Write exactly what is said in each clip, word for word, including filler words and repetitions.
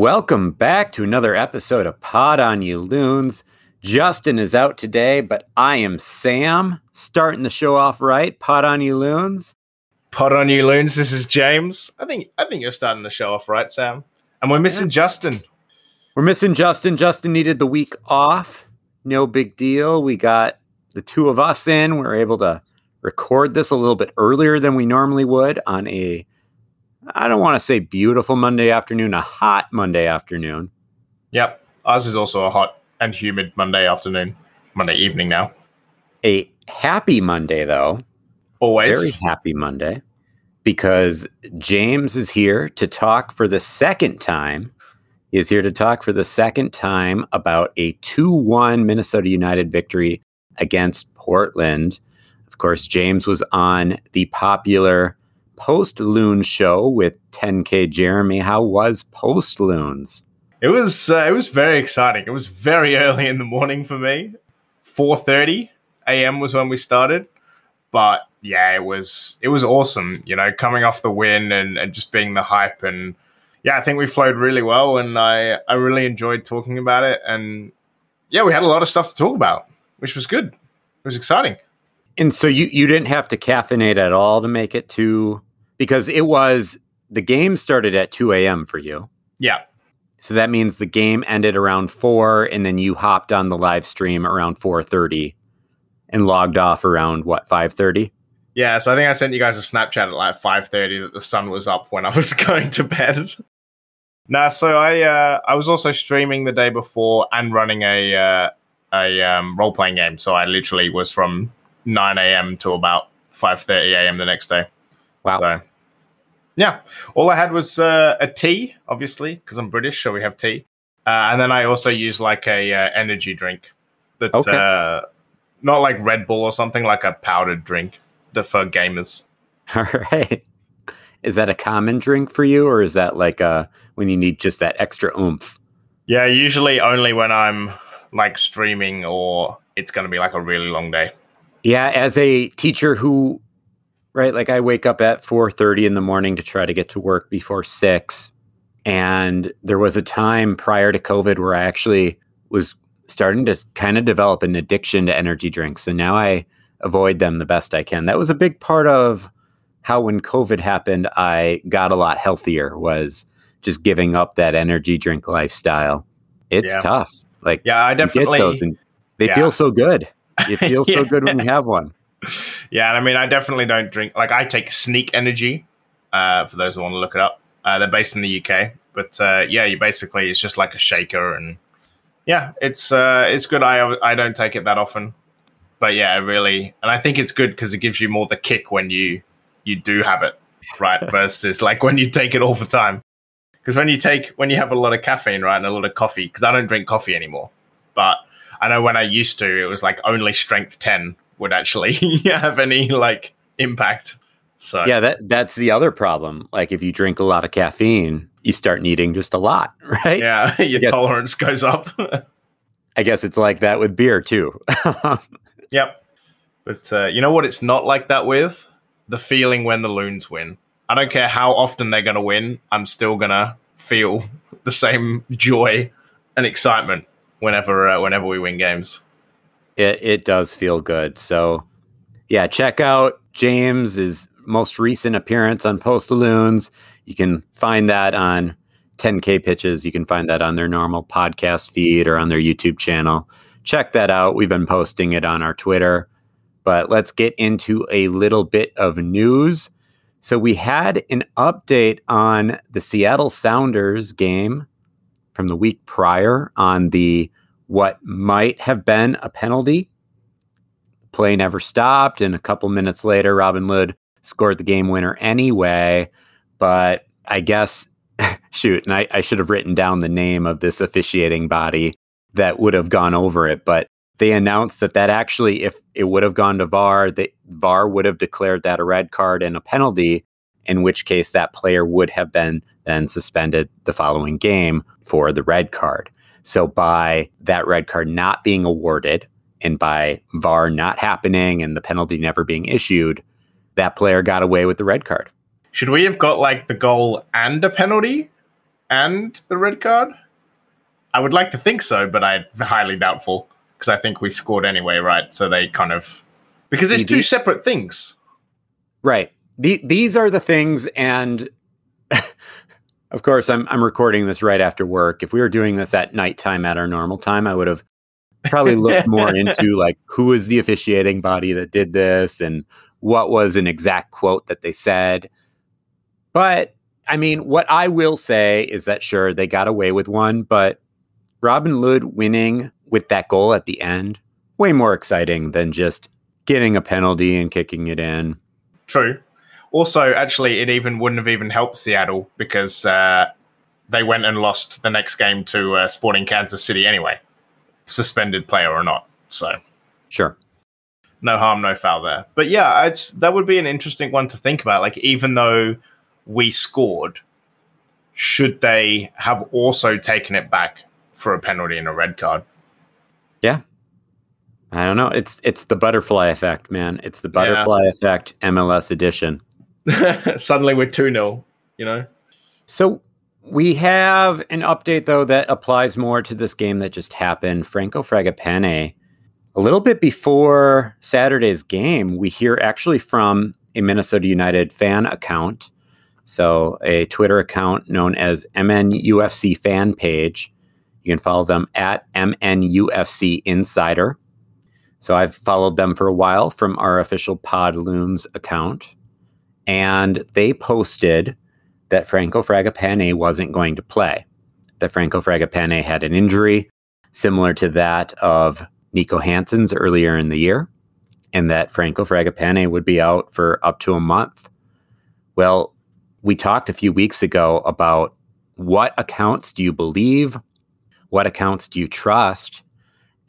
Welcome back to another episode of Pod on You Loons. Justin is out today, but I am Sam, starting the show off right. Pod on You Loons. Pod on You Loons. This is James. I think I think you're starting the show off right, Sam. And we're missing yeah. Justin. We're missing Justin. Justin needed the week off. No big deal. We got the two of us in. We were able to record this a little bit earlier than we normally would on a I don't want to say beautiful Monday afternoon, a hot Monday afternoon. Yep. Ours is also a hot and humid Monday afternoon, Monday evening now. A happy Monday, though. Always. Very happy Monday, because James is here to talk for the second time. He is here to talk for the second time about a two one Minnesota United victory against Portland. Of course, James was on the popular Post Loons show with ten K Jeremy. How was Post Loons? It was uh, it was very exciting. It was very early in the morning for me. four thirty a.m. was when we started, but yeah, it was it was awesome. You know, coming off the win and, and just being the hype, and yeah, I think we flowed really well, and I I really enjoyed talking about it, and yeah, we had a lot of stuff to talk about, which was good. It was exciting. And so you you didn't have to caffeinate at all to make it to. Because it was, the game started at two a.m. for you. Yeah. So that means the game ended around four, and then you hopped on the live stream around four thirty and logged off around, what, five thirty? Yeah, so I think I sent you guys a Snapchat at like five thirty that the sun was up when I was going to bed. Nah, so I uh, I was also streaming the day before and running a, uh, a um, role-playing game. So I literally was from nine a.m. to about five thirty a.m. the next day. Wow. So, yeah, all I had was uh, a tea, obviously, because I'm British, so we have tea. Uh, and then I also use like a uh, energy drink, that okay. uh, not like Red Bull or something, like a powdered drink that for gamers. All right. Is that a common drink for you, or is that like uh, when you need just that extra oomph? Yeah, usually only when I'm like streaming or it's going to be like a really long day. Yeah, as a teacher who... Right, like I wake up at four thirty in the morning to try to get to work before six. And there was a time prior to COVID where I actually was starting to kind of develop an addiction to energy drinks. So now I avoid them the best I can. That was a big part of how when COVID happened, I got a lot healthier, was just giving up that energy drink lifestyle. It's yeah. tough. Like, yeah, I definitely get those and they yeah. feel so good. It feels yeah. so good when you have one. Yeah, and I mean, I definitely don't drink. Like, I take Sneak Energy, uh, for those who want to look it up. Uh, they're based in the U K. But, uh, yeah, you basically, it's just like a shaker. And, yeah, it's uh, it's good. I I don't take it that often. But, yeah, really. And I think it's good because it gives you more the kick when you, you do have it, right? Versus, like, when you take it all the time. Because when you take, when you have a lot of caffeine, right, and a lot of coffee, because I don't drink coffee anymore. But I know when I used to, it was, like, only Strength ten would actually have any like impact. So yeah, that that's the other problem. Like if you drink a lot of caffeine, you start needing just a lot, right? Yeah, your guess, tolerance goes up. I guess it's like that with beer too. Yep. But uh, you know what? It's not like that with the feeling when the Loons win. I don't care how often they're going to win. I'm still going to feel the same joy and excitement whenever uh, whenever we win games. It it does feel good. So, yeah, check out James's most recent appearance on Post Loons. You can find that on ten K Pitches. You can find that on their normal podcast feed or on their YouTube channel. Check that out. We've been posting it on our Twitter. But let's get into a little bit of news. So we had an update on the Seattle Sounders game from the week prior on the what might have been a penalty. Play never stopped, and a couple minutes later, Robin Lod scored the game winner anyway. But I guess, shoot, and I, I should have written down the name of this officiating body that would have gone over it. But they announced that that actually, if it would have gone to V A R, the V A R would have declared that a red card and a penalty, in which case that player would have been then suspended the following game for the red card. So by that red card not being awarded and by V A R not happening and the penalty never being issued, that player got away with the red card. Should we have got like the goal and a penalty? and the red card? I would like to think so, but I'm highly doubtful because I think we scored anyway, right? So they kind of... Because it's two separate things. Right. The, these are the things, and... Of course, I'm I'm recording this right after work. If we were doing this at nighttime at our normal time, I would have probably looked more into like who was the officiating body that did this and what was an exact quote that they said. But I mean, what I will say is that sure, they got away with one, but Robin Lod winning with that goal at the end, way more exciting than just getting a penalty and kicking it in. True. Also, actually, it even wouldn't have even helped Seattle because uh, they went and lost the next game to uh, Sporting Kansas City anyway, suspended player or not. So, sure, no harm, no foul there. But yeah, it's that would be an interesting one to think about. Like, even though we scored, should they have also taken it back for a penalty and a red card? Yeah. I don't know. It's it's the butterfly effect, man. It's the butterfly yeah. effect M L S edition. Suddenly we're two nil, you know? So we have an update, though, that applies more to this game that just happened. Franco Fragapane, a little bit before Saturday's game, we hear actually from a Minnesota United fan account, so a Twitter account known as M N U F C Fan Page. You can follow them at M N U F C Insider. So I've followed them for a while from our official Pod Loons account. And they posted that Franco Fragapane wasn't going to play. That Franco Fragapane had an injury similar to that of Nico Hansen's earlier in the year. And that Franco Fragapane would be out for up to a month. Well, we talked a few weeks ago about what accounts do you believe? What accounts do you trust?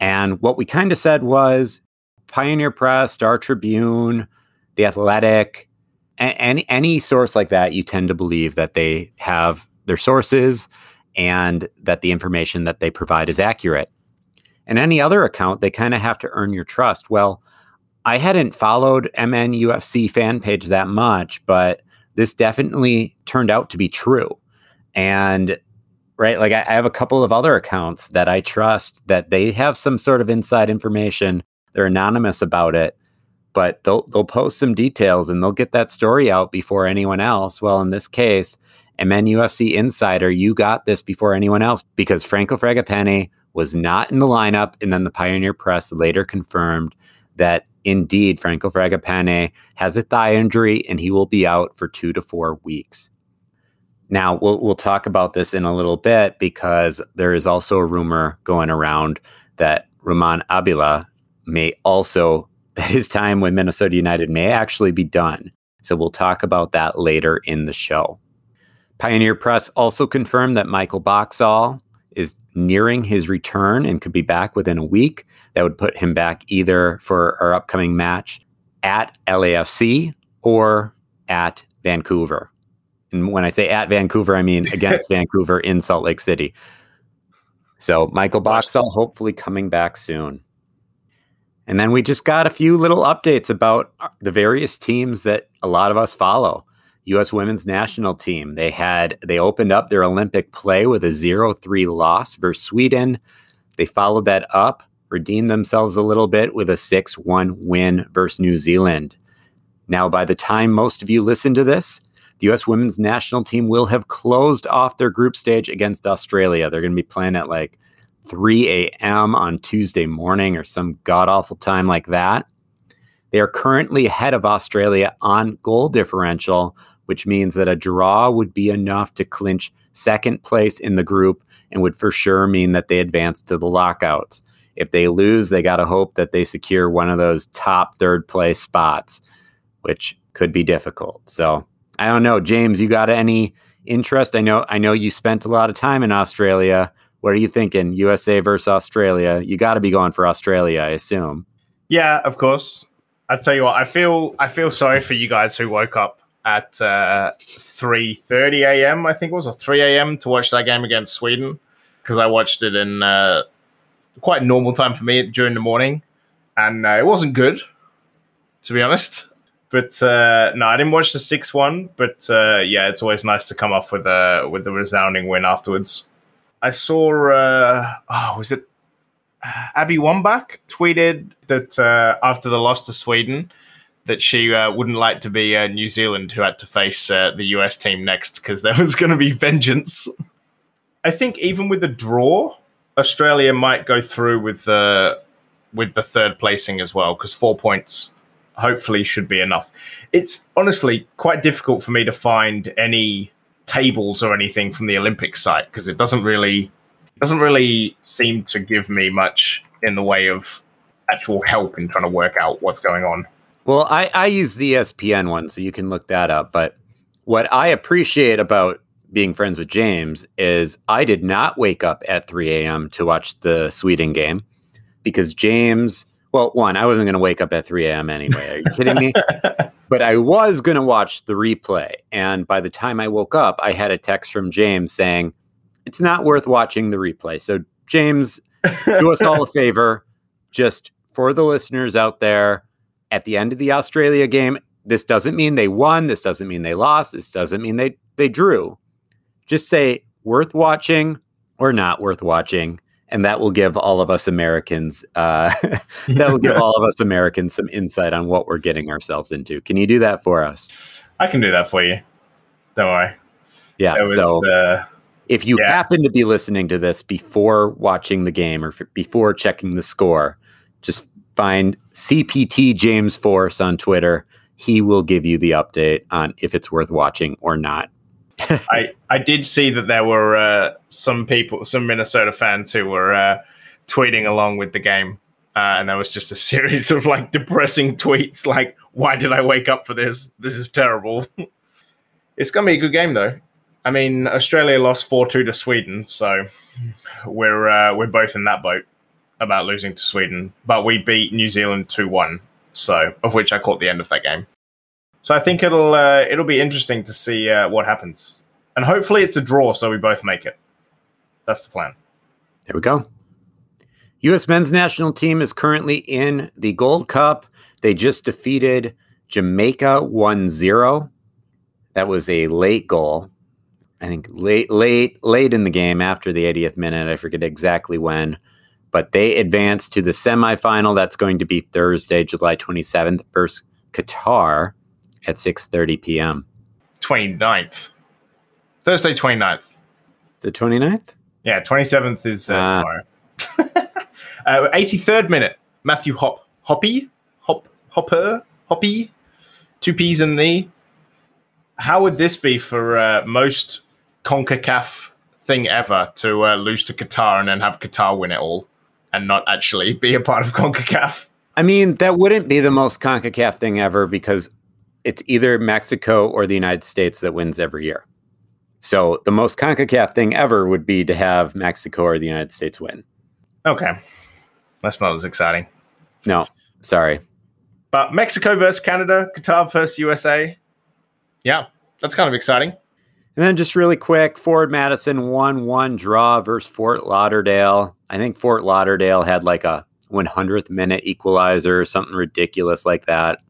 And what we kind of said was Pioneer Press, Star Tribune, The Athletic, any any source like that, you tend to believe that they have their sources and that the information that they provide is accurate. And any other account, they kind of have to earn your trust. Well, I hadn't followed M N U F C Fan Page that much, but this definitely turned out to be true. And right, like I, I have a couple of other accounts that I trust that they have some sort of inside information. They're anonymous about it, but they'll they'll post some details and they'll get that story out before anyone else. Well, in this case, M N U F C Insider, you got this before anyone else because Franco Fragapane was not in the lineup. And then the Pioneer Press later confirmed that indeed Franco Fragapane has a thigh injury and he will be out for two to four weeks. Now, we'll we'll talk about this in a little bit because there is also a rumor going around that Ramón Ábila may also, that his time with Minnesota United may actually be done. So we'll talk about that later in the show. Pioneer Press also confirmed that Michael Boxall is nearing his return and could be back within a week. That would put him back either for our upcoming match at L A F C or at Vancouver. And when I say at Vancouver, I mean against Vancouver in Salt Lake City. So Michael Boxall hopefully coming back soon. And then we just got a few little updates about the various teams that a lot of us follow. U S Women's National Team. They had they opened up their Olympic play with a zero three loss versus Sweden. They followed that up, redeemed themselves a little bit with a six one win versus New Zealand. Now, by the time most of you listen to this, the U S Women's National Team will have closed off their group stage against Australia. They're going to be playing at like three a.m. on Tuesday morning or some god-awful time like that. They are currently ahead of Australia on goal differential, which means that a draw would be enough to clinch second place in the group and would for sure mean that they advance to the lockouts. If they lose, they got to hope that they secure one of those top third-place spots, which could be difficult. So... I don't know, James, you got any interest? I know I know you spent a lot of time in Australia. What are you thinking? U S A versus Australia. You got to be going for Australia, I assume. Yeah, of course. I tell you what, I feel I feel sorry for you guys who woke up at uh, three thirty a.m., I think it was, or three a.m. to watch that game against Sweden, because I watched it in uh, quite normal time for me during the morning, and uh, it wasn't good, to be honest. But uh, no, I didn't watch the six one. But uh, yeah, it's always nice to come off with a with a resounding win afterwards. I saw, uh, oh, was it Abby Wambach tweeted that uh, after the loss to Sweden, that she uh, wouldn't like to be uh, New Zealand who had to face uh, the U S team next because there was going to be vengeance. I think even with a draw, Australia might go through with the with the third placing as well, because four points hopefully should be enough. It's honestly quite difficult for me to find any tables or anything from the Olympic site because it doesn't really doesn't really seem to give me much in the way of actual help in trying to work out what's going on. Well, I, I use the E S P N one, so you can look that up. But what I appreciate about being friends with James is I did not wake up at three a.m. to watch the Sweden game because James, well, one, I wasn't going to wake up at three a.m. anyway. Are you kidding me? But I was going to watch the replay. And by the time I woke up, I had a text from James saying, it's not worth watching the replay. So James, do us all a favor, just for the listeners out there, at the end of the Australia game, this doesn't mean they won. This doesn't mean they lost. This doesn't mean they, they drew. Just say worth watching or not worth watching. And that will give all of us Americans, uh, that will give all of us Americans some insight on what we're getting ourselves into. Can you do that for us? I can do that for you. Don't worry. Yeah. Was, so uh, if you yeah. happen to be listening to this before watching the game or f- before checking the score, just find C P T James Force on Twitter. He will give you the update on if it's worth watching or not. I, I did see that there were uh, some people, some Minnesota fans who were uh, tweeting along with the game. Uh, and there was just a series of like depressing tweets like, why did I wake up for this? This is terrible. It's going to be a good game, though. I mean, Australia lost four two to Sweden. So we're uh, we're both in that boat about losing to Sweden. But we beat New Zealand two one, so of which I caught the end of that game. So I think it'll uh, it'll be interesting to see uh, what happens. And hopefully it's a draw, so we both make it. That's the plan. There we go. U S men's national team is currently in the Gold Cup. They just defeated Jamaica one zero. That was a late goal. I think late, late, late in the game after the eightieth minute. I forget exactly when. But they advance to the semifinal. That's going to be Thursday, July twenty-seventh versus Qatar. At six thirty p.m. twenty-ninth. Thursday, twenty-ninth. The twenty-ninth? Yeah, twenty-seventh is uh, uh, tomorrow. uh, eighty-third minute. Matthew Hop. Hoppy? Hop, hopper? Hoppy? Two P's in the E. How would this be for uh, most CONCACAF thing ever to uh, lose to Qatar and then have Qatar win it all and not actually be a part of CONCACAF? I mean, that wouldn't be the most CONCACAF thing ever because it's either Mexico or the United States that wins every year. So the most CONCACAF thing ever would be to have Mexico or the United States win. Okay. That's not as exciting. No, sorry. But Mexico versus Canada, Qatar versus U S A. Yeah, that's kind of exciting. And then just really quick, Ford Madison one one draw versus Fort Lauderdale. I think Fort Lauderdale had like a one hundredth minute equalizer or something ridiculous like that.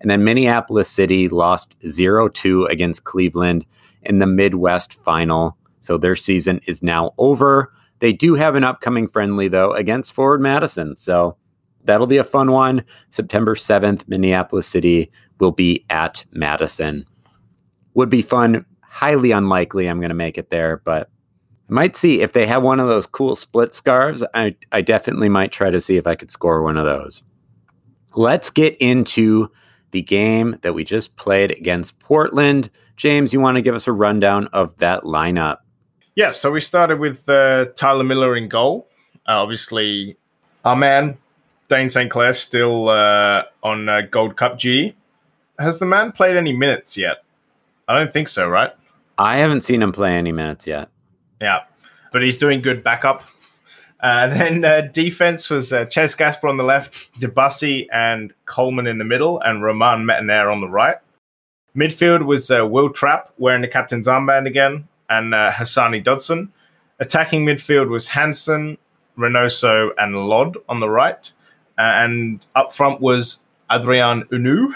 And then Minneapolis City lost zero two against Cleveland in the Midwest final. So their season is now over. They do have an upcoming friendly, though, against Ford Madison. So that'll be a fun one. September seventh, Minneapolis City will be at Madison. Would be fun. Highly unlikely I'm going to make it there, but I might see if they have one of those cool split scarves. I, I definitely might try to see if I could score one of those. Let's get into the game that we just played against Portland. James, you want to give us a rundown of that lineup? Yeah, so we started with uh, Tyler Miller in goal. Uh, obviously, our man, Dane St Clair, still uh, on uh, Gold Cup G. Has the man played any minutes yet? I don't think so, right? I haven't seen him play any minutes yet. Yeah, but he's doing good backup. Uh, then uh, defense was uh, Chez Gasper on the left, Debussy and Coleman in the middle, and Roman Metaner on the right. Midfield was uh, Will Trapp wearing the captain's armband again, and uh, Hassani Dotson. Attacking midfield was Hansen, Reynoso, and Lod on the right. Uh, and up front was Adrien Hunou.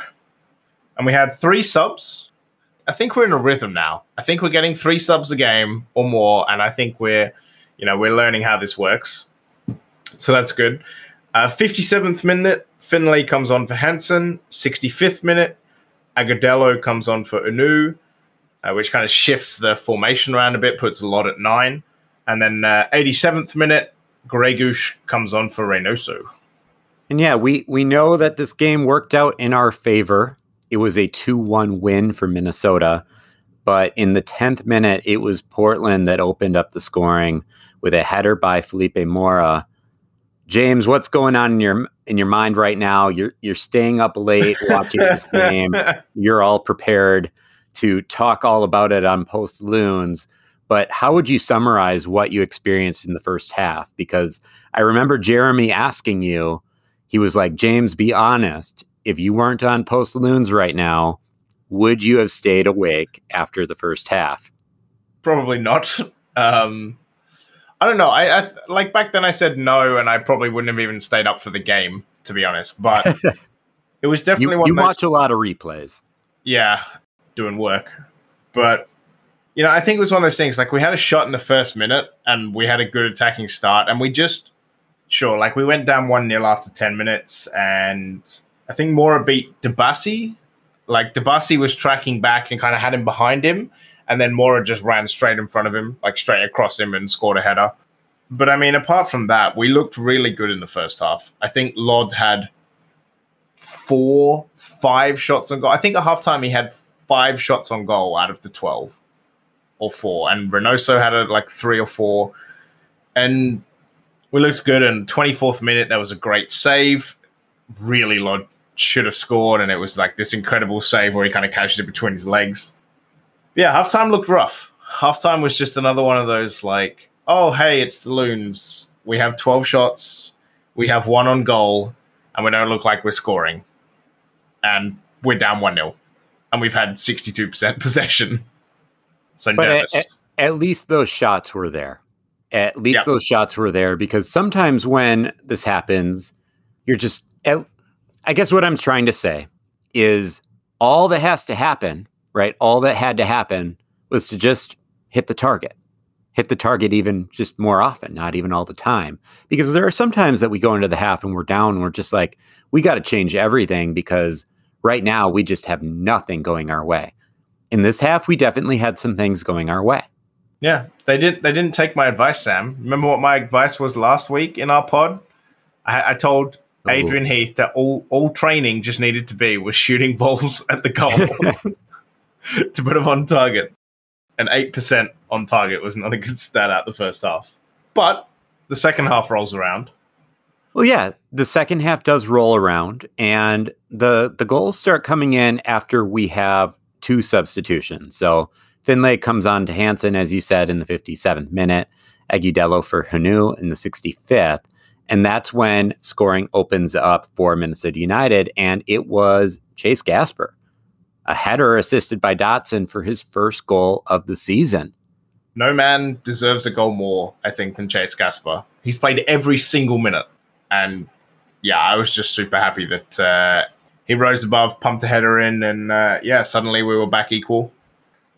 and we had three subs. I think we're in a rhythm now. I think we're getting three subs a game or more, and I think we're, you know, we're learning how this works. So that's good. Uh, fifty-seventh minute, Finlay comes on for Hansen. sixty-fifth minute, Agudelo comes on for Hunou, uh, which kind of shifts the formation around a bit, puts a lot at nine. And then uh, eighty-seventh minute, Gregush comes on for Reynoso. And yeah, we, we know that this game worked out in our favor. It was a two one win for Minnesota, but in the tenth minute, it was Portland that opened up the scoring with a header by Felipe Mora. James, what's going on in your in your mind right now? You're you're staying up late watching this game. You're all prepared to talk all about it on Post Loons. But how would you summarize what you experienced in the first half? Because I remember Jeremy asking you, he was like, James, be honest. If you weren't on Post Loons right now, would you have stayed awake after the first half? Probably not. Um, I don't know. I, I like back then I said no, and I probably wouldn't have even stayed up for the game, to be honest. But it was definitely you, one. You those, watch a lot of replays. Yeah, doing work. But you know, I think it was one of those things. Like we had a shot in the first minute, and we had a good attacking start, and we just sure like we went down one nil after ten minutes, and I think Mora beat Debussy. Like, Debussy was tracking back and kind of had him behind him, and then Mora just ran straight in front of him, like straight across him and scored a header. But, I mean, apart from that, we looked really good in the first half. I think Lod had four, five shots on goal. I think at halftime he had five shots on goal out of the twelve or four, and Reynoso had, a, like, three or four. And we looked good, and twenty-fourth minute, there was a great save. Really, Lod should have scored, and it was like this incredible save where he kind of catches it between his legs. Yeah, halftime looked rough. Halftime was just another one of those like, oh, hey, it's the Loons. We have twelve shots. We have one on goal, and we don't look like we're scoring. And we're down one nil, and we've had sixty-two percent possession. So but nervous. At, at least those shots were there. At least yep. those shots were there, because sometimes when this happens, you're just... At, I guess what I'm trying to say is all that has to happen, right? All that had to happen was to just hit the target, hit the target even just more often, not even all the time. Because there are some times that we go into the half and we're down and we're just like, we got to change everything because right now we just have nothing going our way. In this half, we definitely had some things going our way. Yeah, they didn't, they didn't take my advice, Sam. Remember what my advice was last week in our pod? I, I told... Adrian Heath that all, all training just needed to be was shooting balls at the goal to put them on target. And eight percent on target was not a good stat out the first half. But the second half rolls around. Well, yeah, the second half does roll around. And the, the goals start coming in after we have two substitutions. So Finlay comes on to Hansen, as you said, in the fifty-seventh minute. Agudelo for Hunou in the sixty-fifth. And that's when scoring opens up for Minnesota United, and it was Chez Gasper, a header assisted by Dotson for his first goal of the season. No man deserves a goal more, I think, than Chez Gasper. He's played every single minute, and yeah, I was just super happy that uh, he rose above, pumped a header in, and uh, yeah, suddenly we were back equal.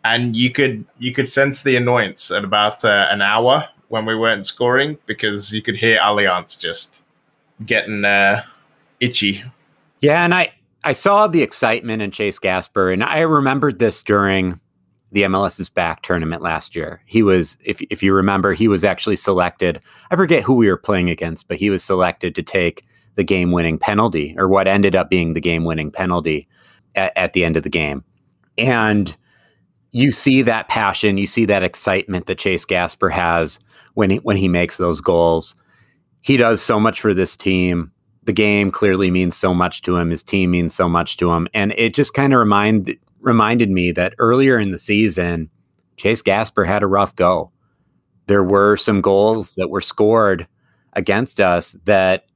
And you could you could sense the annoyance at about uh, an hour when we weren't scoring, because you could hear Allianz just getting uh, itchy. Yeah, and I, I saw the excitement in Chez Gasper, and I remembered this during the MLS's back tournament last year. He was, if if you remember, he was actually selected. I forget who we were playing against, but he was selected to take the game-winning penalty, or what ended up being the game-winning penalty at, at the end of the game. And you see that passion, you see that excitement that Chez Gasper has when he, when he makes those goals. He does so much for this team. The game clearly means so much to him. His team means so much to him. And it just kind of remind, reminded me that earlier in the season, Chez Gasper had a rough go. There were some goals that were scored against us that,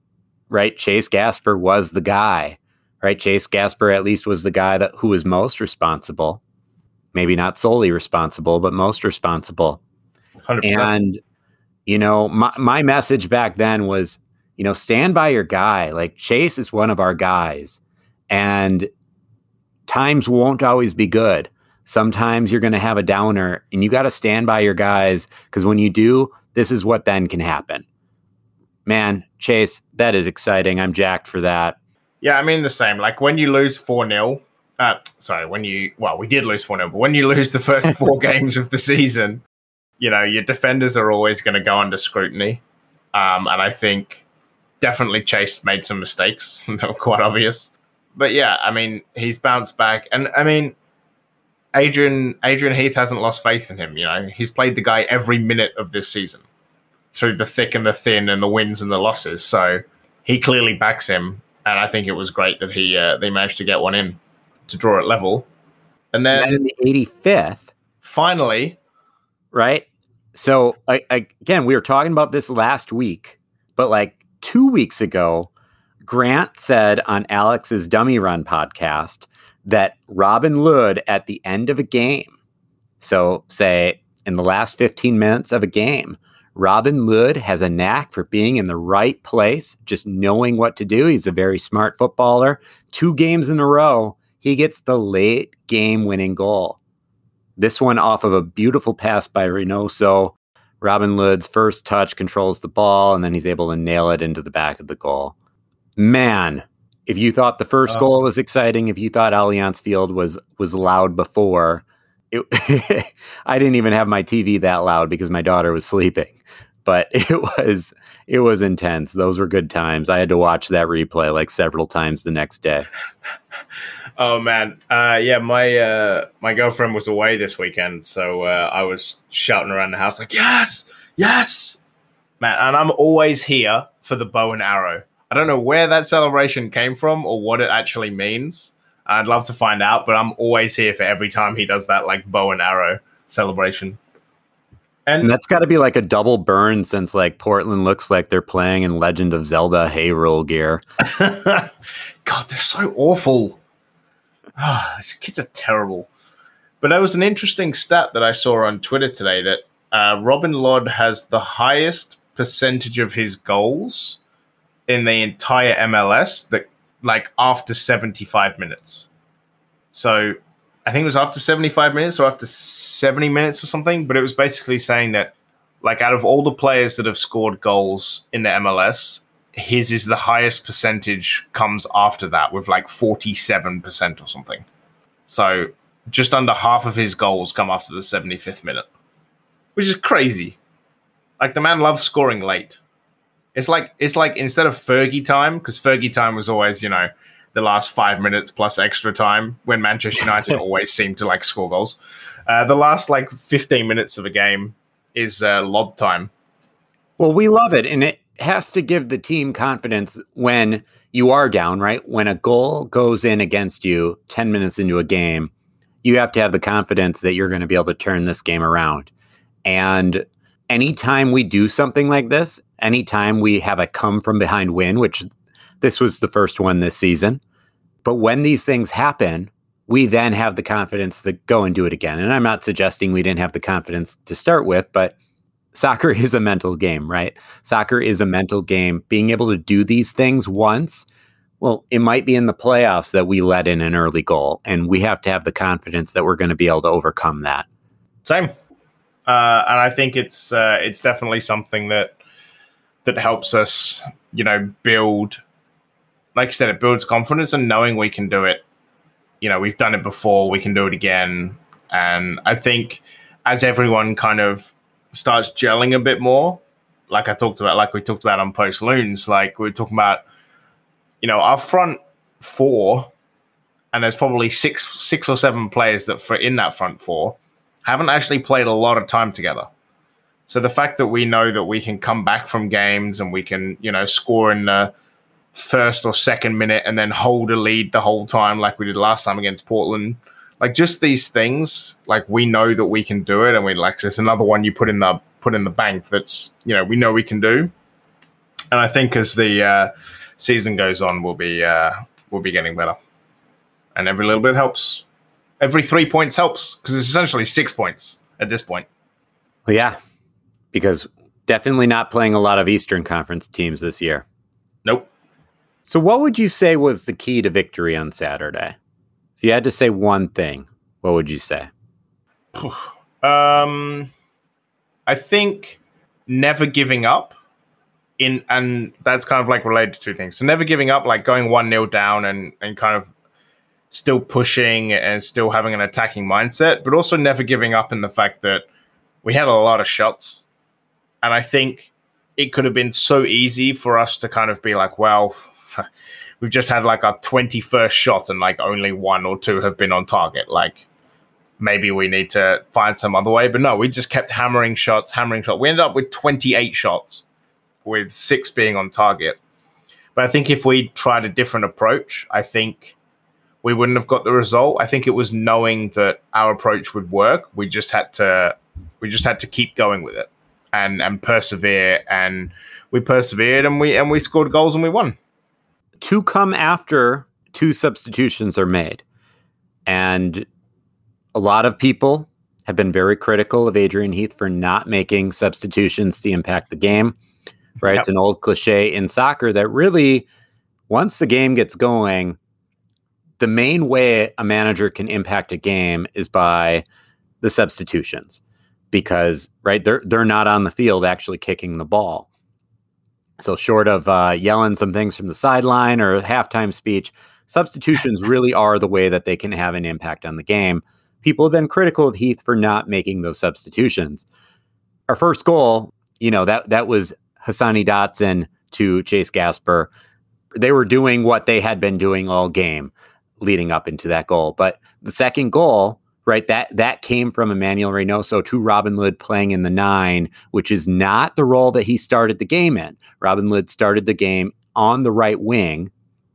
right, Chez Gasper was the guy, right? Chez Gasper at least was the guy that who was most responsible. Maybe not solely responsible, but most responsible. one hundred percent. And, you know, my, my message back then was, you know, stand by your guy. Like, Chez is one of our guys. And t- times won't always be good. Sometimes you're going to have a downer, and you got to stand by your guys, because when you do, this is what then can happen. Man, Chase, that is exciting. I'm jacked for that. Yeah, I mean the same. Like when you lose four nil, uh, sorry, when you, well, we did lose four nil, but when you lose the first four games of the season, you know, your defenders are always going to go under scrutiny. Um, and I think definitely Chase made some mistakes that were quite obvious. But yeah, I mean, he's bounced back. And I mean, Adrian Adrian Heath hasn't lost faith in him, you know. He's played the guy every minute of this season through the thick and the thin and the wins and the losses. So he clearly backs him. And I think it was great that he uh, they managed to get one in to draw it level. And then, and then in the eighty-fifth. Finally. Right? So, I, I, again, we were talking about this last week. But like two weeks ago, Grant said on Alex's Dummy Run podcast that Robin Lod at the end of a game, so say in the last fifteen minutes of a game, Robin Lod has a knack for being in the right place, just knowing what to do. He's a very smart footballer. Two games in a row, he gets the late game winning goal. This one off of a beautiful pass by Reynoso. Robin Lod's first touch controls the ball, and then he's able to nail it into the back of the goal. Man, if you thought the first um, goal was exciting, if you thought Allianz Field was was loud before, it, I didn't even have my T V that loud because my daughter was sleeping. But it was it was intense. Those were good times. I had to watch that replay like several times the next day. Oh man, uh, yeah, my uh, my girlfriend was away this weekend, so uh, I was shouting around the house like, "Yes, yes, man!" And I'm always here for the bow and arrow. I don't know where that celebration came from or what it actually means. I'd love to find out, but I'm always here for every time he does that, like, bow and arrow celebration. And, and that's got to be like a double burn, since like Portland looks like they're playing in Legend of Zelda Hyrule gear. God, they're so awful. Oh, these kids are terrible. But there was an interesting stat that I saw on Twitter today that uh, Robin Lod has the highest percentage of his goals in the entire M L S, that like after seventy-five minutes. So I think it was after seventy-five minutes or after seventy minutes or something, but it was basically saying that like out of all the players that have scored goals in the M L S, his is the highest percentage comes after that with like forty-seven percent or something. So just under half of his goals come after the seventy-fifth minute, which is crazy. Like the man loves scoring late. It's like it's like instead of Fergie time, because Fergie time was always, you know, the last five minutes plus extra time when Manchester United always seemed to like score goals. Uh, the last like fifteen minutes of a game is uh, Lod time. Well, we love it, and it has to give the team confidence when you are down, right? When a goal goes in against you ten minutes into a game, you have to have the confidence that you're going to be able to turn this game around. And anytime we do something like this, anytime we have a come from behind win, which this was the first one this season, but when these things happen, we then have the confidence to go and do it again. And I'm not suggesting we didn't have the confidence to start with, but soccer is a mental game, right? Soccer is a mental game. Being able to do these things once, well, it might be in the playoffs that we let in an early goal, and we have to have the confidence that we're going to be able to overcome that. Same. Uh, and I think it's uh, it's definitely something that that helps us, you know, build. Like I said, it builds confidence and knowing we can do it. You know, we've done it before, we can do it again. And I think as everyone kind of starts gelling a bit more, like I talked about, like we talked about on Post Loons, like we we're talking about, you know, our front four, and there's probably six, six or seven players that for in that front four haven't actually played a lot of time together. So the fact that we know that we can come back from games and we can, you know, score in the first or second minute and then hold a lead the whole time like we did last time against Portland, like just these things, like we know that we can do it, and we like it's another one you put in the put in the bank that's, you know, we know we can do. And I think as the uh, season goes on, we'll be uh, we'll be getting better, and every little bit helps. Every three points helps, because it's essentially six points at this point. Well, yeah. Because definitely not playing a lot of Eastern Conference teams this year. Nope. So what would you say was the key to victory on Saturday? If you had to say one thing, what would you say? Um, I think never giving up. In and that's kind of like related to two things. So never giving up, like going one nil down and and kind of still pushing and still having an attacking mindset, but also never giving up in the fact that we had a lot of shots. And I think it could have been so easy for us to kind of be like, well, we've just had like our twenty-first shot and like only one or two have been on target. Like maybe we need to find some other way. But no, we just kept hammering shots, hammering shots. We ended up with twenty-eight shots, with six being on target. But I think if we tried a different approach, I think we wouldn't have got the result. I think it was knowing that our approach would work. We just had to, we just had to keep going with it and, and persevere. And we persevered and we, and we scored goals and we won. Two come after two substitutions are made. And a lot of people have been very critical of Adrian Heath for not making substitutions to impact the game. Right. Yep. It's an old cliche in soccer that really, once the game gets going, the main way a manager can impact a game is by the substitutions, because right they're they're not on the field actually kicking the ball. So short of uh, yelling some things from the sideline or a halftime speech, substitutions really are the way that they can have an impact on the game. People have been critical of Heath for not making those substitutions. Our first goal, you know, that that was Hassani Dotson to Chez Gasper. They were doing what they had been doing all game leading up into that goal. But the second goal, right, that that came from Emmanuel Reynoso to Robin Lod playing in the nine, which is not the role that he started the game in. Robin Lod started the game on the right wing.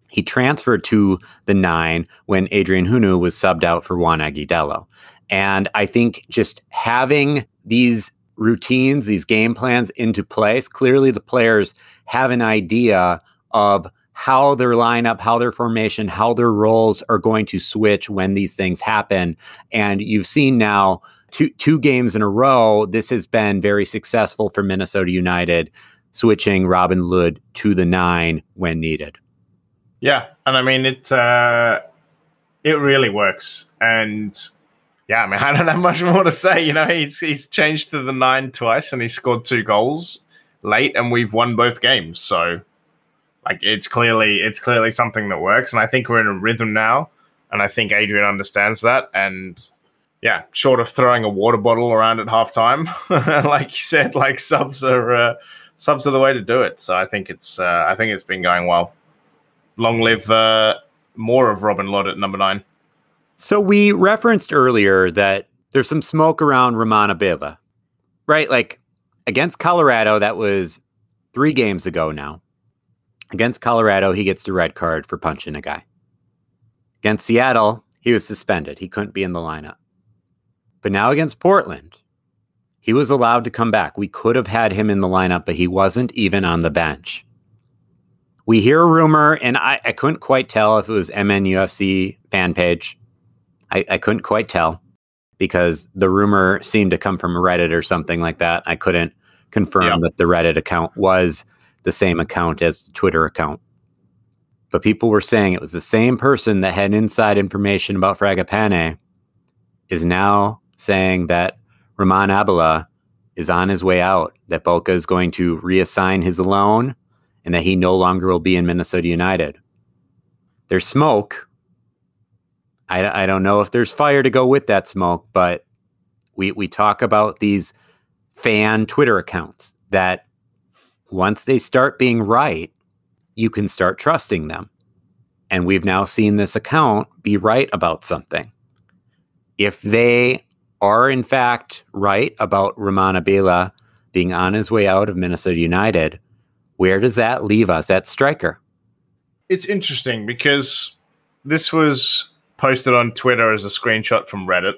He transferred to the nine when Adrien Hunou was subbed out for Juan Agudelo. And I think just having these routines, these game plans into place. Clearly the players have an idea of how their lineup, how their formation, how their roles are going to switch when these things happen. And you've seen now two, two games in a row, this has been very successful for Minnesota United, switching Robin Lod to the nine when needed. Yeah. And I mean, it, uh, it really works. And yeah, I mean, I don't have much more to say. You know, he's he's changed to the nine twice and he scored two goals late and we've won both games. So like it's clearly it's clearly something that works. And I think we're in a rhythm now. And I think Adrian understands that. And yeah, short of throwing a water bottle around at halftime, like you said, like subs are uh, subs are the way to do it. So I think it's uh, I think it's been going well. Long live uh, more of Robin Lod at number nine. So we referenced earlier that there's some smoke around Ramón Ábila, right? Like against Colorado, that was three games ago now. Against Colorado, he gets the red card for punching a guy. Against Seattle, he was suspended. He couldn't be in the lineup. But now against Portland, he was allowed to come back. We could have had him in the lineup, but he wasn't even on the bench. We hear a rumor, and I, I couldn't quite tell if it was M N U F C fan page. I, I couldn't quite tell because the rumor seemed to come from Reddit or something like that. I couldn't confirm yeah. that the Reddit account was the same account as the Twitter account. But people were saying it was the same person that had inside information about Fragapane is now saying that Ramón Ábila is on his way out, that Boca is going to reassign his loan and that he no longer will be in Minnesota United. There's smoke. I, I don't know if there's fire to go with that smoke, but we we talk about these fan Twitter accounts that once they start being right, you can start trusting them. And we've now seen this account be right about something. If they are in fact right about Ramón Ábila being on his way out of Minnesota United, where does that leave us at striker? It's interesting because this was posted on Twitter as a screenshot from Reddit.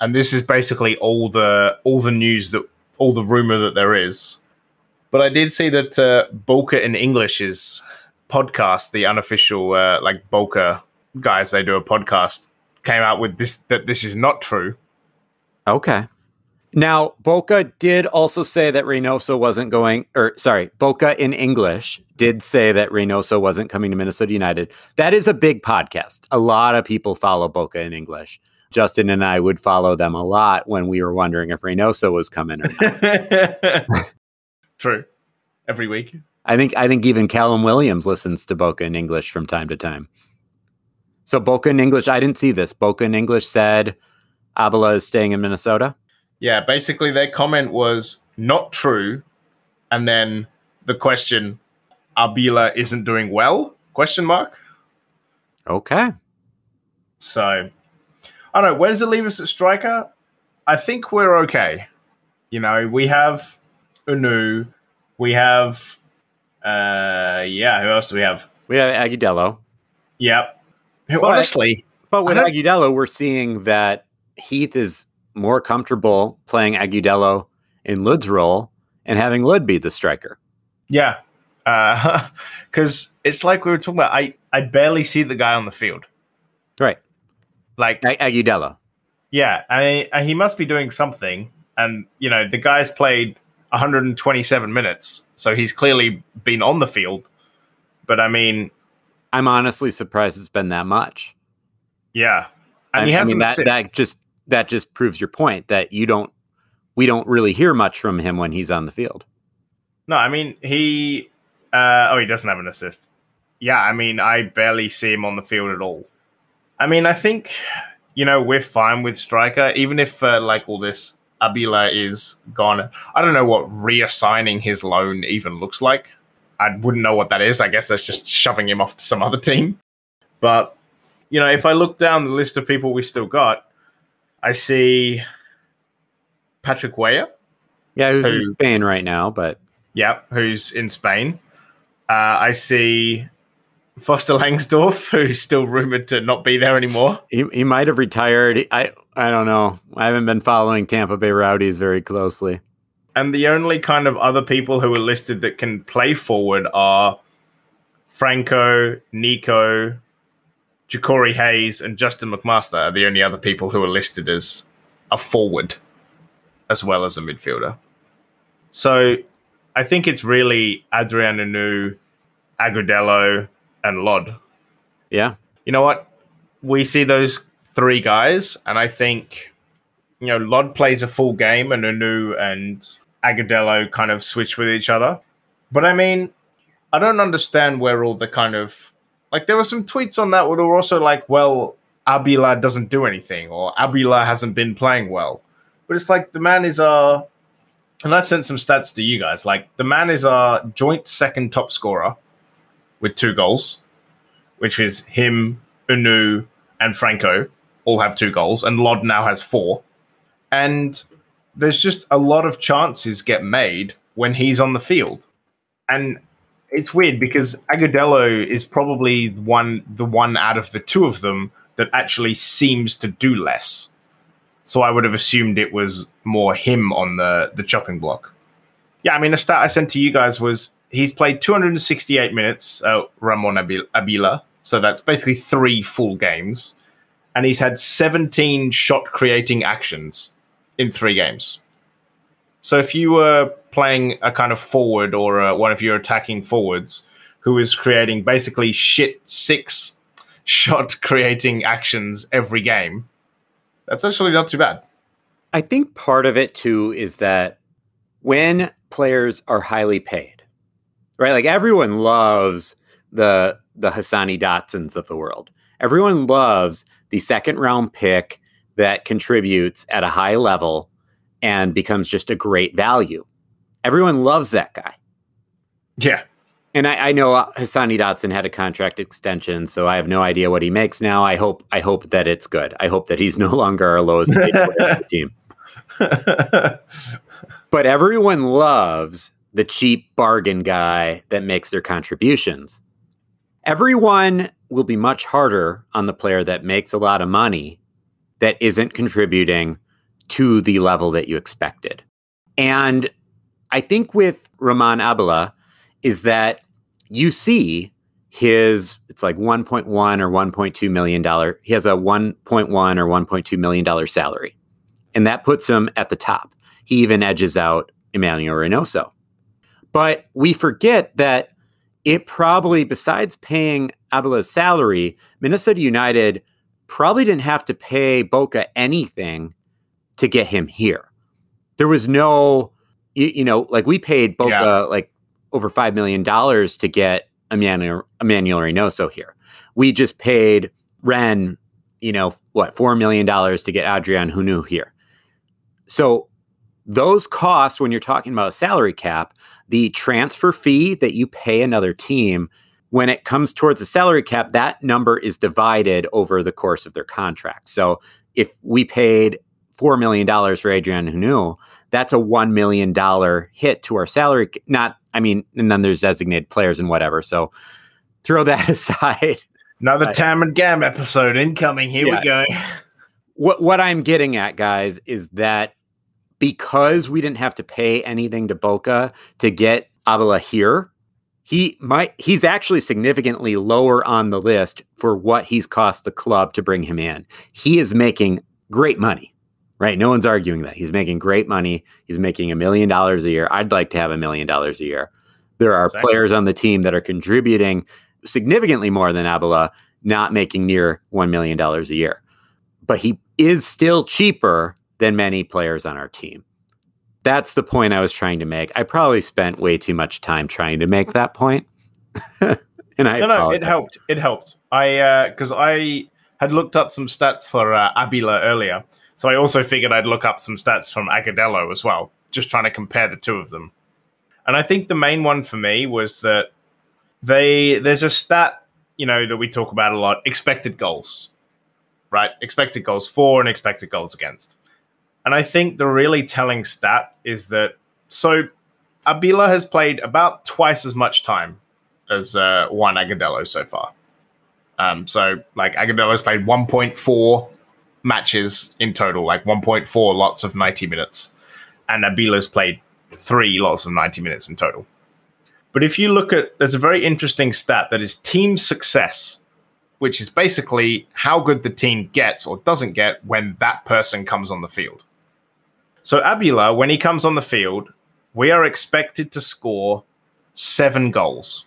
And this is basically all the all the news, that all the rumor that there is. But I did see that uh, Boca in English is podcast, the unofficial uh, like Boca guys, they do a podcast, came out with this, that this is not true. Okay. Now, Boca did also say that Reynoso wasn't going, or sorry, Boca in English did say that Reynoso wasn't coming to Minnesota United. That is a big podcast. A lot of people follow Boca in English. Justin and I would follow them a lot when we were wondering if Reynoso was coming or not. True. Every week. I think I think even Callum Williams listens to Boca in English from time to time. So Boca in English, I didn't see this. Boca in English said Ábila is staying in Minnesota. Yeah, basically their comment was not true. And then the question, Ábila isn't doing well? Question mark. Okay. So I don't know. Where does it leave us at striker? I think we're okay. You know, we have Hunou. We have, uh, yeah, who else do we have? We have Agudelo. Yep. Who, but, honestly. But with Agudelo, we're seeing that Heath is more comfortable playing Agudelo in Lud's role and having Lud be the striker. Yeah. Because uh, it's like we were talking about, I, I barely see the guy on the field. Right. Like Agudelo. Yeah, I, I, he must be doing something. And, you know, the guy's played one hundred twenty-seven minutes, so he's clearly been on the field. But, I mean... I'm honestly surprised it's been that much. Yeah. And I, he hasn't I mean, that, that just that just proves your point, that you don't... We don't really hear much from him when he's on the field. No, I mean, he... Uh, oh, he doesn't have an assist. Yeah, I mean, I barely see him on the field at all. I mean, I think, you know, we're fine with striker, even if, uh, like, all this Ábila is gone. I don't know what reassigning his loan even looks like. I wouldn't know what that is. I guess that's just shoving him off to some other team. But, you know, if I look down the list of people we still got, I see Patrick Weah. Yeah, who's who, in Spain right now, but... Yeah, who's in Spain. Uh, I see... Foster Langsdorff, who's still rumored to not be there anymore. He he might have retired. I, I don't know. I haven't been following Tampa Bay Rowdies very closely. And the only kind of other people who are listed that can play forward are Franco, Nico, Ja'Cory Hayes, and Justin McMaster are the only other people who are listed as a forward as well as a midfielder. So I think it's really Adrien Hunou, Agudelo, and Lod. Yeah. You know what? We see those three guys, and I think, you know, Lod plays a full game, and Hunou and Agudelo kind of switch with each other. But I mean, I don't understand where all the kind of, like, there were some tweets on that where they were also like, well, Ábila doesn't do anything, or Ábila hasn't been playing well. But it's like, the man is our, and I sent some stats to you guys, like, the man is our joint second top scorer with two goals, which is him, Hunou, and Franco all have two goals, and Lod now has four. And there's just a lot of chances get made when he's on the field. And it's weird because Agudelo is probably one, the one out of the two of them that actually seems to do less. So I would have assumed it was more him on the, the chopping block. Yeah, I mean, a stat I sent to you guys was, he's played two hundred sixty-eight minutes, uh, Ramón Ábila, so that's basically three full games. And he's had seventeen shot-creating actions in three games. So if you were playing a kind of forward or a, one of your attacking forwards who is creating basically shit six shot-creating actions every game, that's actually not too bad. I think part of it, too, is that when players are highly paid, right, like everyone loves the the Hassani Dotsons of the world. Everyone loves the second round pick that contributes at a high level and becomes just a great value. Everyone loves that guy. Yeah. And I, I know Hassani Dotson had a contract extension, so I have no idea what he makes now. I hope I hope that it's good. I hope that he's no longer our lowest paid player on the team. But everyone loves the cheap bargain guy that makes their contributions. Everyone will be much harder on the player that makes a lot of money that isn't contributing to the level that you expected. And I think with Ramón Ábila is that you see his, it's like one point one or one point two million dollars. He has a one point one or one point two million dollars salary. And that puts him at the top. He even edges out Emmanuel Reynoso. But we forget that it probably, besides paying Abila's salary, Minnesota United probably didn't have to pay Boca anything to get him here. There was no, you, you know, like we paid Boca yeah. like over five million dollars to get Emmanuel, Emmanuel Reynoso here. We just paid Ren, you know, what, four million dollars to get Adrien Hunou here. So those costs, when you're talking about a salary cap, the transfer fee that you pay another team, when it comes towards the salary cap, that number is divided over the course of their contract. So if we paid four million dollars for Adrien Hunou, that's a one million dollars hit to our salary. Not, I mean, and then there's designated players and whatever. So throw that aside. Another uh, Tam and Gam episode incoming. Here yeah. we go. What what I'm getting at, guys, is that because we didn't have to pay anything to Boca to get Abila here, he might he's actually significantly lower on the list for what he's cost the club to bring him in. He is making great money, right? No one's arguing that. He's making great money. He's making a million dollars a year. I'd like to have a million dollars a year. There are exactly. players on the team that are contributing significantly more than Abila, not making near one million dollars a year. But he is still cheaper than many players on our team. That's the point I was trying to make. I probably spent way too much time trying to make that point. and I no, no, it helped. It helped. I because uh, I had looked up some stats for uh, Abila earlier, so I also figured I'd look up some stats from Agudelo as well, just trying to compare the two of them. And I think the main one for me was that they there's a stat you know that we talk about a lot: expected goals, right? Expected goals for and expected goals against. And I think the really telling stat is that, so Abila has played about twice as much time as uh, Juan Agudelo so far. Um, so, like, Agudelo's played one point four matches in total, like one point four lots of ninety minutes. And Abila's played three lots of ninety minutes in total. But if you look at, there's a very interesting stat that is team success, which is basically how good the team gets or doesn't get when that person comes on the field. So Abila, when he comes on the field, we are expected to score seven goals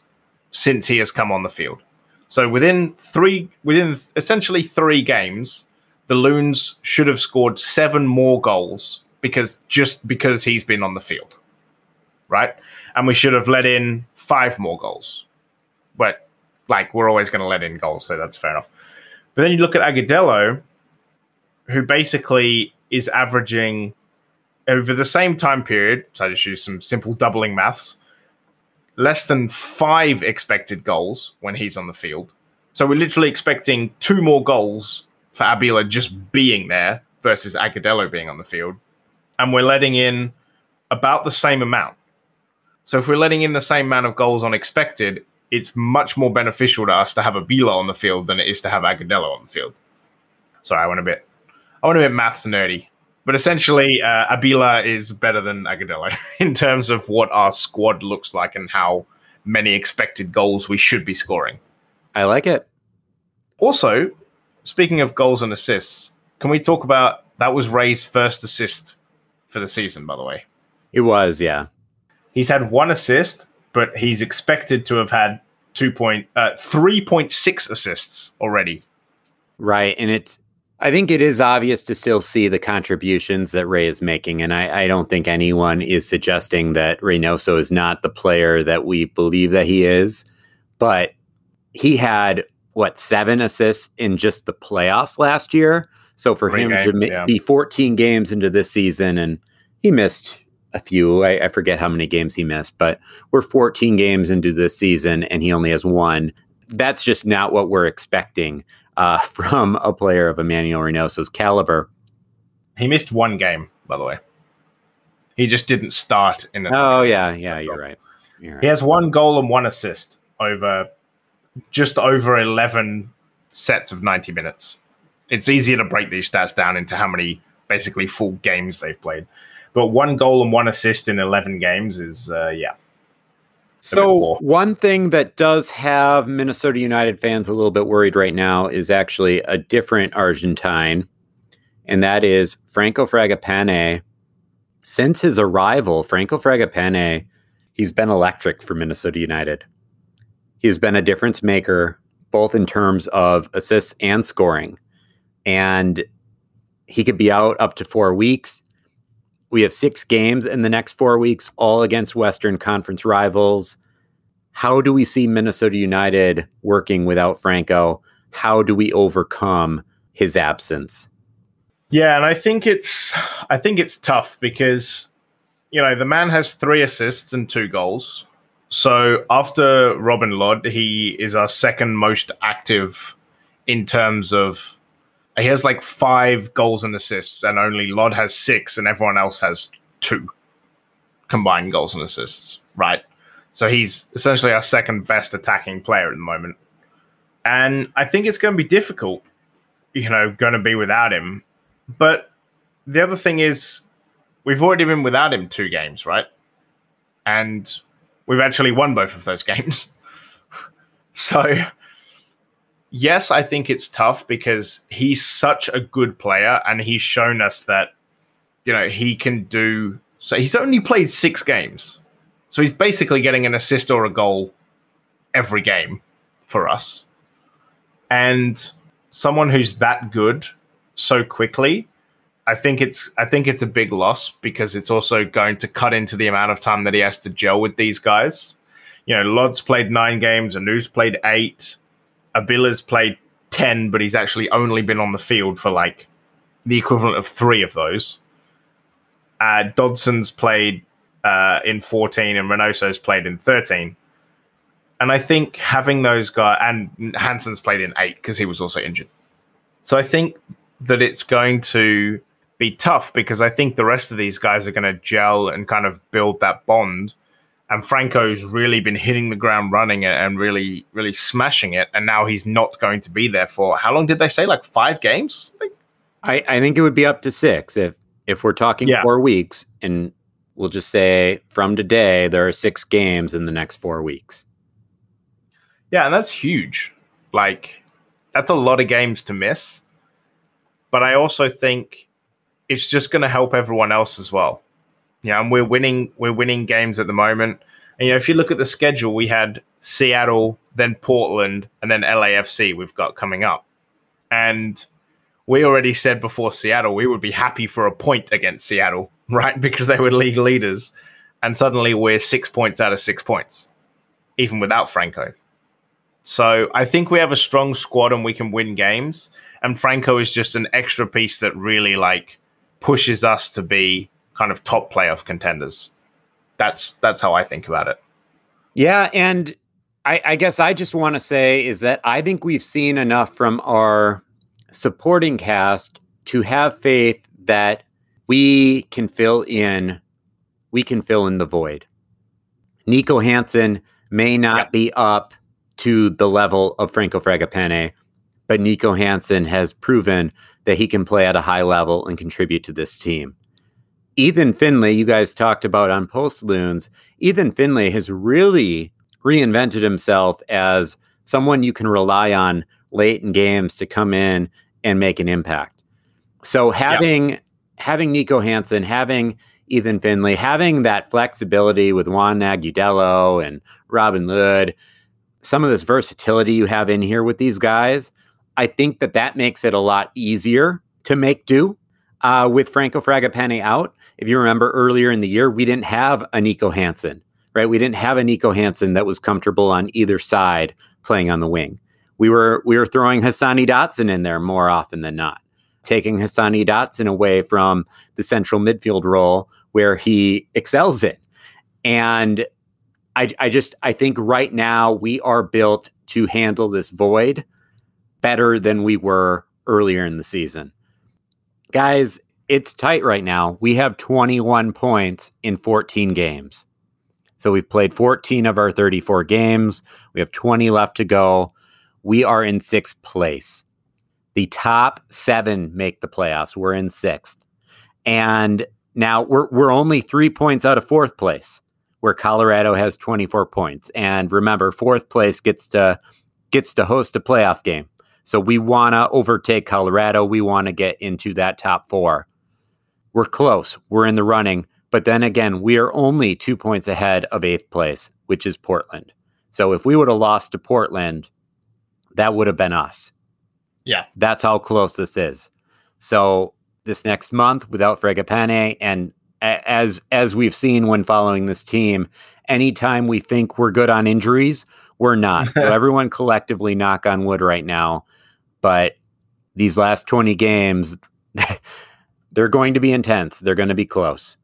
since he has come on the field. So within three, within essentially three games, the Loons should have scored seven more goals because just because he's been on the field, right? And we should have let in five more goals. But like we're always going to let in goals, so that's fair enough. But then you look at Agudelo, who basically is averaging over the same time period, so I just use some simple doubling maths, less than five expected goals when he's on the field. So we're literally expecting two more goals for Abila just being there versus Agudelo being on the field. And we're letting in about the same amount. So if we're letting in the same amount of goals on expected, it's much more beneficial to us to have Abila on the field than it is to have Agudelo on the field. Sorry, I went a bit, I went a bit maths nerdy, but essentially uh, Abila is better than Agudelo in terms of what our squad looks like and how many expected goals we should be scoring. I like it. Also, speaking of goals and assists, can we talk about that was Ray's first assist for the season, by the way? It was, yeah. He's had one assist, but he's expected to have had two point uh, three point six assists already. Right, and it's I think it is obvious to still see the contributions that Ray is making, and I, I don't think anyone is suggesting that Reynoso is not the player that we believe that he is, but he had, what, seven assists in just the playoffs last year? So for Three him games, to yeah. be fourteen games into this season, and he missed a few, I, I forget how many games he missed, but we're fourteen games into this season and he only has one. That's just not what we're expecting uh, from a player of Emmanuel Reynoso's caliber. He missed one game, by the way. He just didn't start in the Oh, game. yeah, yeah, you're right. you're right. He has one goal and one assist over just over eleven sets of ninety minutes. It's easier to break these stats down into how many basically full games they've played. But one goal and one assist in eleven games is, uh, yeah. So one thing that does have Minnesota United fans a little bit worried right now is actually a different Argentine, and that is Franco Fragapane. Since his arrival, Franco Fragapane, he's been electric for Minnesota United. He's been a difference maker, both in terms of assists and scoring. And he could be out up to four weeks. We have six games in the next four weeks, all against Western Conference rivals. How do we see Minnesota United working without Franco? How do we overcome his absence? Yeah, and I think it's I think it's tough because, you know, the man has three assists and two goals. So after Robin Lod, he is our second most active in terms of he has like five goals and assists, and only Lod has six, and everyone else has two combined goals and assists, right? So he's essentially our second best attacking player at the moment. And I think it's going to be difficult, you know, going to be without him. But the other thing is, we've already been without him two games, right? And we've actually won both of those games. So, yes, I think it's tough because he's such a good player and he's shown us that, you know, he can do... So he's only played six games. So he's basically getting an assist or a goal every game for us. And someone who's that good so quickly, I think it's I think it's a big loss because it's also going to cut into the amount of time that he has to gel with these guys. You know, Lod's played nine games, Anou's played eight, Abila's played ten, but he's actually only been on the field for like the equivalent of three of those. Uh, Dodson's played uh, in fourteen and Reynoso's played in thirteen. And I think having those guys, and Hansen's played in eight because he was also injured. So I think that it's going to be tough because I think the rest of these guys are going to gel and kind of build that bond. And Franco's really been hitting the ground running and really, really smashing it. And now he's not going to be there for, how long did they say? Like five games or something? I, I think it would be up to six. If, if we're talking yeah. four weeks, and we'll just say from today, there are six games in the next four weeks. Yeah, and that's huge. Like, that's a lot of games to miss. But I also think it's just going to help everyone else as well. Yeah, you know, and we're winning. We're winning games at the moment. And, you know, if you look at the schedule, we had Seattle, then Portland, and then L A F C we've got coming up. And we already said before Seattle, we would be happy for a point against Seattle, right? Because they were league leaders. And suddenly we're six points out of six points, even without Franco. So I think we have a strong squad and we can win games. And Franco is just an extra piece that really like pushes us to be kind of top playoff contenders. That's that's how I think about it. Yeah, and I, I guess I just want to say is that I think we've seen enough from our supporting cast to have faith that we can fill in we can fill in the void. Nico Hansen may not yep. be up to the level of Franco Fragapane, but Nico Hansen has proven that he can play at a high level and contribute to this team. Ethan Finlay, you guys talked about on Post Loons, Ethan Finlay has really reinvented himself as someone you can rely on late in games to come in and make an impact. So having yeah. having Nico Hansen, having Ethan Finlay, having that flexibility with Juan Agudelo and Robin Lod, some of this versatility you have in here with these guys, I think that that makes it a lot easier to make do uh, with Franco Fragapane out. If you remember earlier in the year, we didn't have a Nico Hansen, right? We didn't have a Nico Hansen that was comfortable on either side playing on the wing. We were we were throwing Hassani Dotson in there more often than not, taking Hassani Dotson away from the central midfield role where he excels in. And I, I just I think right now we are built to handle this void better than we were earlier in the season. Guys, it's tight right now. We have twenty-one points in fourteen games. So we've played fourteen of our thirty-four games. We have twenty left to go. We are in sixth place. The top seven make the playoffs. We're in sixth. And now we're we're only three points out of fourth place, where Colorado has twenty-four points. And remember, fourth place gets to gets to host a playoff game. So we want to overtake Colorado. We want to get into that top four. We're close. We're in the running. But then again, we are only two points ahead of eighth place, which is Portland. So if we would have lost to Portland, that would have been us. Yeah. That's how close this is. So this next month, without Fragapane, and as as we've seen when following this team, anytime we think we're good on injuries, we're not. So everyone collectively knock on wood right now. But these last twenty games, they're going to be intense. They're going to be close.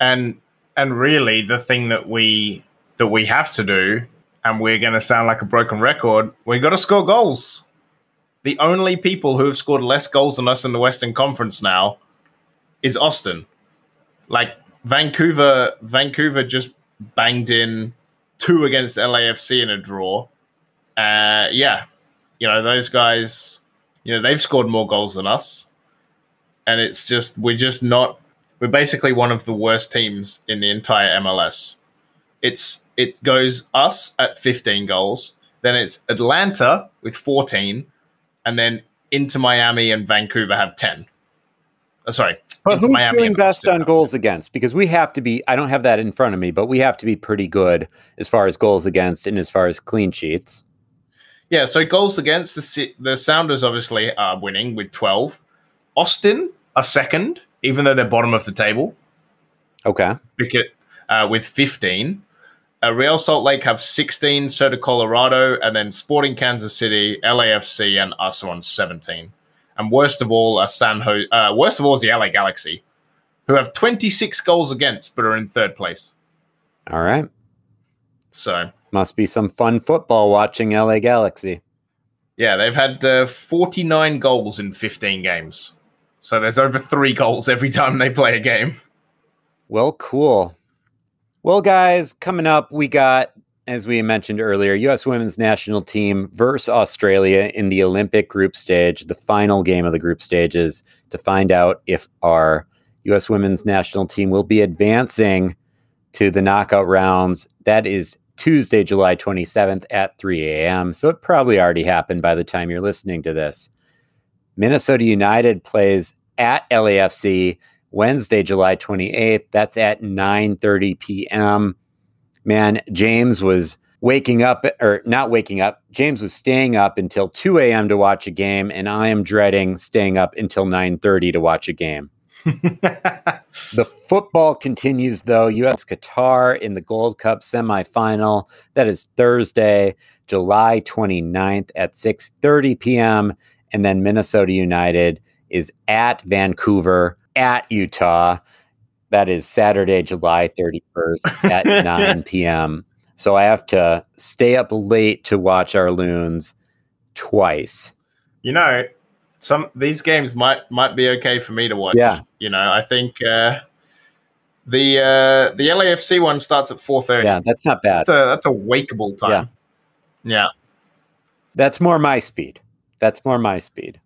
And and really, the thing that we that we have to do, and we're going to sound like a broken record, we got to score goals. The only people who have scored less goals than us in the Western Conference now is Austin. Like Vancouver, Vancouver just banged in two against L A F C in a draw. Uh, yeah, you know those guys. You know they've scored more goals than us, and it's just we're just not. We're basically one of the worst teams in the entire M L S. It's it goes us at fifteen goals, then it's Atlanta with fourteen, and then into Miami and Vancouver have ten. Oh, sorry, but who's Miami doing best on goals against? Because we have to be. I don't have that in front of me, but we have to be pretty good as far as goals against and as far as clean sheets. Yeah, so goals against the the Sounders obviously are winning with twelve. Austin are second, even though they're bottom of the table. Okay. Pickett uh, with fifteen. Uh, Real Salt Lake have sixteen, so do Colorado, and then Sporting Kansas City, L A F C, and us are on seventeen. And worst of all are San Jose, uh, worst of all is the L A Galaxy, who have twenty-six goals against but are in third place. All right. So must be some fun football watching L A Galaxy. Yeah, they've had uh, forty-nine goals in fifteen games. So there's over three goals every time they play a game. Well, cool. Well, guys, coming up, we got, as we mentioned earlier, U S Women's National Team versus Australia in the Olympic group stage, the final game of the group stages, to find out if our U S Women's National Team will be advancing to the knockout rounds. That is Tuesday, July twenty-seventh at three a.m., so it probably already happened by the time you're listening to this. Minnesota United plays at L A F C Wednesday, July twenty-eighth. That's at nine thirty p.m. Man, James was waking up, or not waking up. James was staying up until two a.m. to watch a game, and I am dreading staying up until nine thirty to watch a game. The football continues, though. U S Qatar in the Gold Cup semifinal. That is Thursday, July twenty-ninth at six thirty p.m., and then Minnesota United is at Vancouver, at Utah. That is Saturday, July thirty-first at nine p.m. So I have to stay up late to watch our Loons twice. You know, some these games might might be okay for me to watch. Yeah. You know, I think uh, the uh, the L A F C one starts at four thirty. Yeah, that's not bad. That's a, that's a wakeable time. Yeah. yeah. That's more my speed. That's more my speed.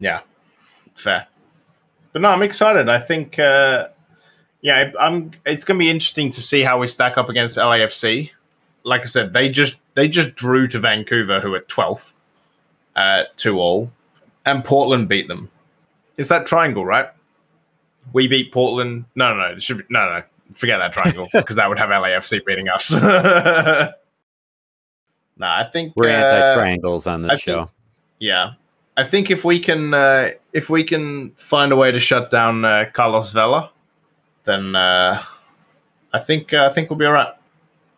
Yeah, fair. But no, I'm excited. I think, uh, yeah, I'm. It's going to be interesting to see how we stack up against L A F C. Like I said, they just they just drew to Vancouver, who are twelfth, uh, two all, and Portland beat them. It's that triangle, right? We beat Portland. No, no, no. It should be, no, no. Forget that triangle because that would have L A F C beating us. No, I think we're uh, anti-triangles on this I show. Think, Yeah, I think if we can uh, if we can find a way to shut down uh, Carlos Vela, then uh, I think uh, I think we'll be all right.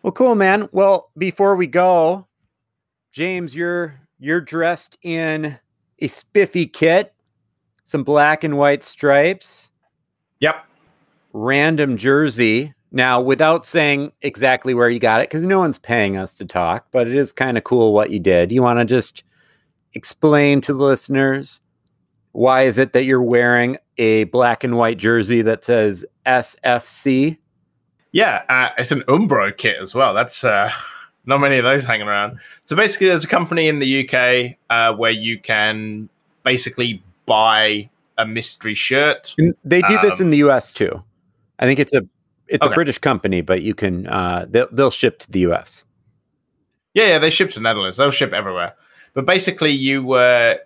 Well, cool, man. Well, before we go, James, you're you're dressed in a spiffy kit, some black and white stripes. Yep. Random jersey. Now, without saying exactly where you got it, because no one's paying us to talk, but it is kind of cool what you did. You want to just explain to the listeners why is it that you're wearing a black and white jersey that says S F C? Yeah, uh, it's an Umbro kit as well. That's uh, not many of those hanging around. So basically, there's a company in the U K uh, where you can basically buy a mystery shirt. And they do um, this in the U S too. I think it's a it's okay. a British company, but you can uh, they'll they'll ship to the U S. Yeah, yeah, they ship to the Netherlands. They'll ship everywhere. But basically, you uh,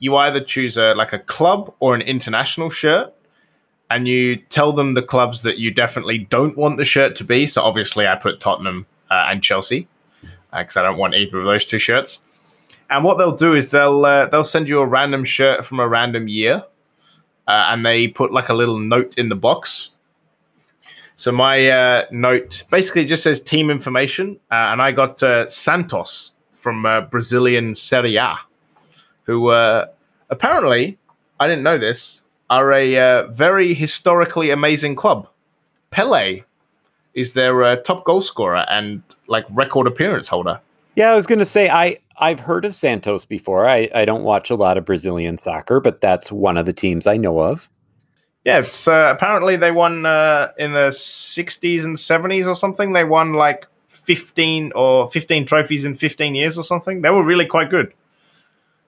you either choose a, like a club or an international shirt, and you tell them the clubs that you definitely don't want the shirt to be. So obviously I put Tottenham uh, and Chelsea because uh, I don't want either of those two shirts. And what they'll do is they'll uh, they'll send you a random shirt from a random year, uh, and they put like a little note in the box. So my uh, note basically just says team information, uh, and I got uh, Santos from uh, Brazilian Serie A, who uh, apparently, I didn't know this, are a uh, very historically amazing club. Pele is their uh, top goal scorer and like record appearance holder. Yeah, I was going to say, I, I've heard of Santos before. I, I don't watch a lot of Brazilian soccer, but that's one of the teams I know of. Yeah, it's uh, apparently they won uh, in the sixties and seventies or something. They won like fifteen or fifteen trophies in fifteen years or something. They were really quite good.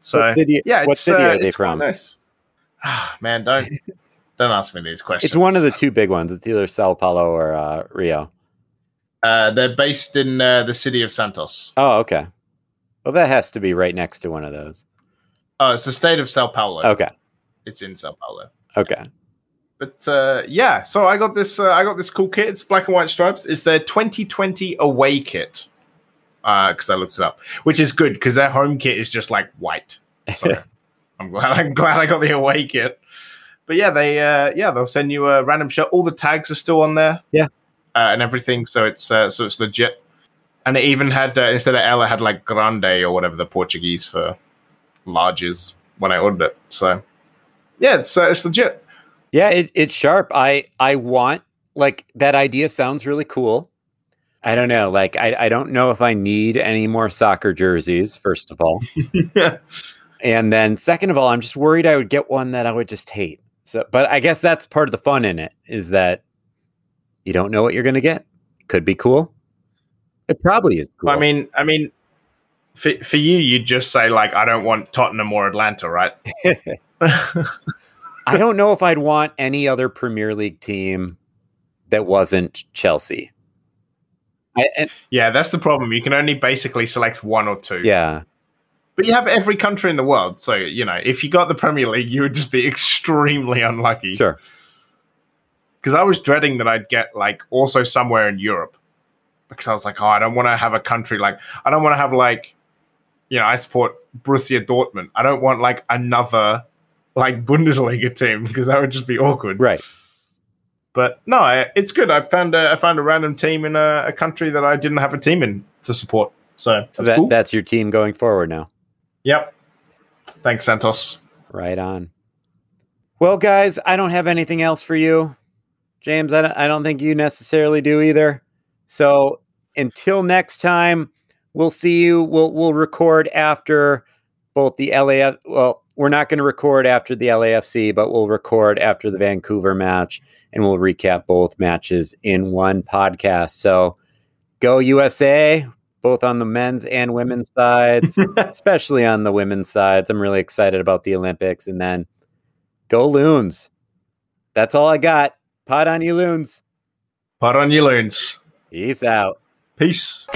So, what city, yeah, what city uh, are they from? Nice. Oh, man, don't don't ask me these questions. It's one of the two big ones. It's either Sao Paulo or uh, Rio. Uh, they're based in uh, the city of Santos. Oh, okay. Well, that has to be right next to one of those. Oh, it's the state of Sao Paulo. Okay, it's in Sao Paulo. Okay, yeah. But uh, yeah, so I got this. Uh, I got this cool kit. It's black and white stripes. It's their twenty twenty away kit. Because uh, I looked it up, which is good because their home kit is just like white. So I'm glad. I'm glad I got the away kit. But yeah, they uh, yeah they'll send you a random shirt. All the tags are still on there. Yeah, uh, and everything. So it's uh, so it's legit. And it even had uh, instead of L, it had like grande or whatever the Portuguese for larges when I ordered it. So yeah, it's uh, it's legit. Yeah, it, it's sharp. I I want like that idea sounds really cool. I don't know. Like, I, I don't know if I need any more soccer jerseys, first of all. And then second of all, I'm just worried I would get one that I would just hate. So, but I guess that's part of the fun in it is that you don't know what you're going to get. Could be cool. It probably is cool. I mean, I mean, for, for you, you'd just say like, I don't want Tottenham or Atlanta, right? I don't know if I'd want any other Premier League team that wasn't Chelsea. I, and, yeah, that's the problem. You can only basically select one or two. Yeah. But you have every country in the world. So, you know, if you got the Premier League, you would just be extremely unlucky. Sure. Because I was dreading that I'd get, like, also somewhere in Europe. Because I was like, oh, I don't want to have a country like, I don't want to have, like, you know, I support Borussia Dortmund. I don't want, like, another, like, Bundesliga team because that would just be awkward. Right. But no, it's good. I found a, I found a random team in a, a country that I didn't have a team in to support. So that's, so that, cool. That's your team going forward now. Yep. Thanks, Santos. Right on. Well, guys, I don't have anything else for you. James, I don't, I don't think you necessarily do either. So until next time, we'll see you. We'll, we'll record after both the L A F C. Well, we're not going to record after the L A F C, but we'll record after the Vancouver match. And we'll recap both matches in one podcast. So go U S A, both on the men's and women's sides, especially on the women's sides. I'm really excited about the Olympics. And then go Loons. That's all I got. Pod on you Loons. Pod on you Loons. Peace out. Peace.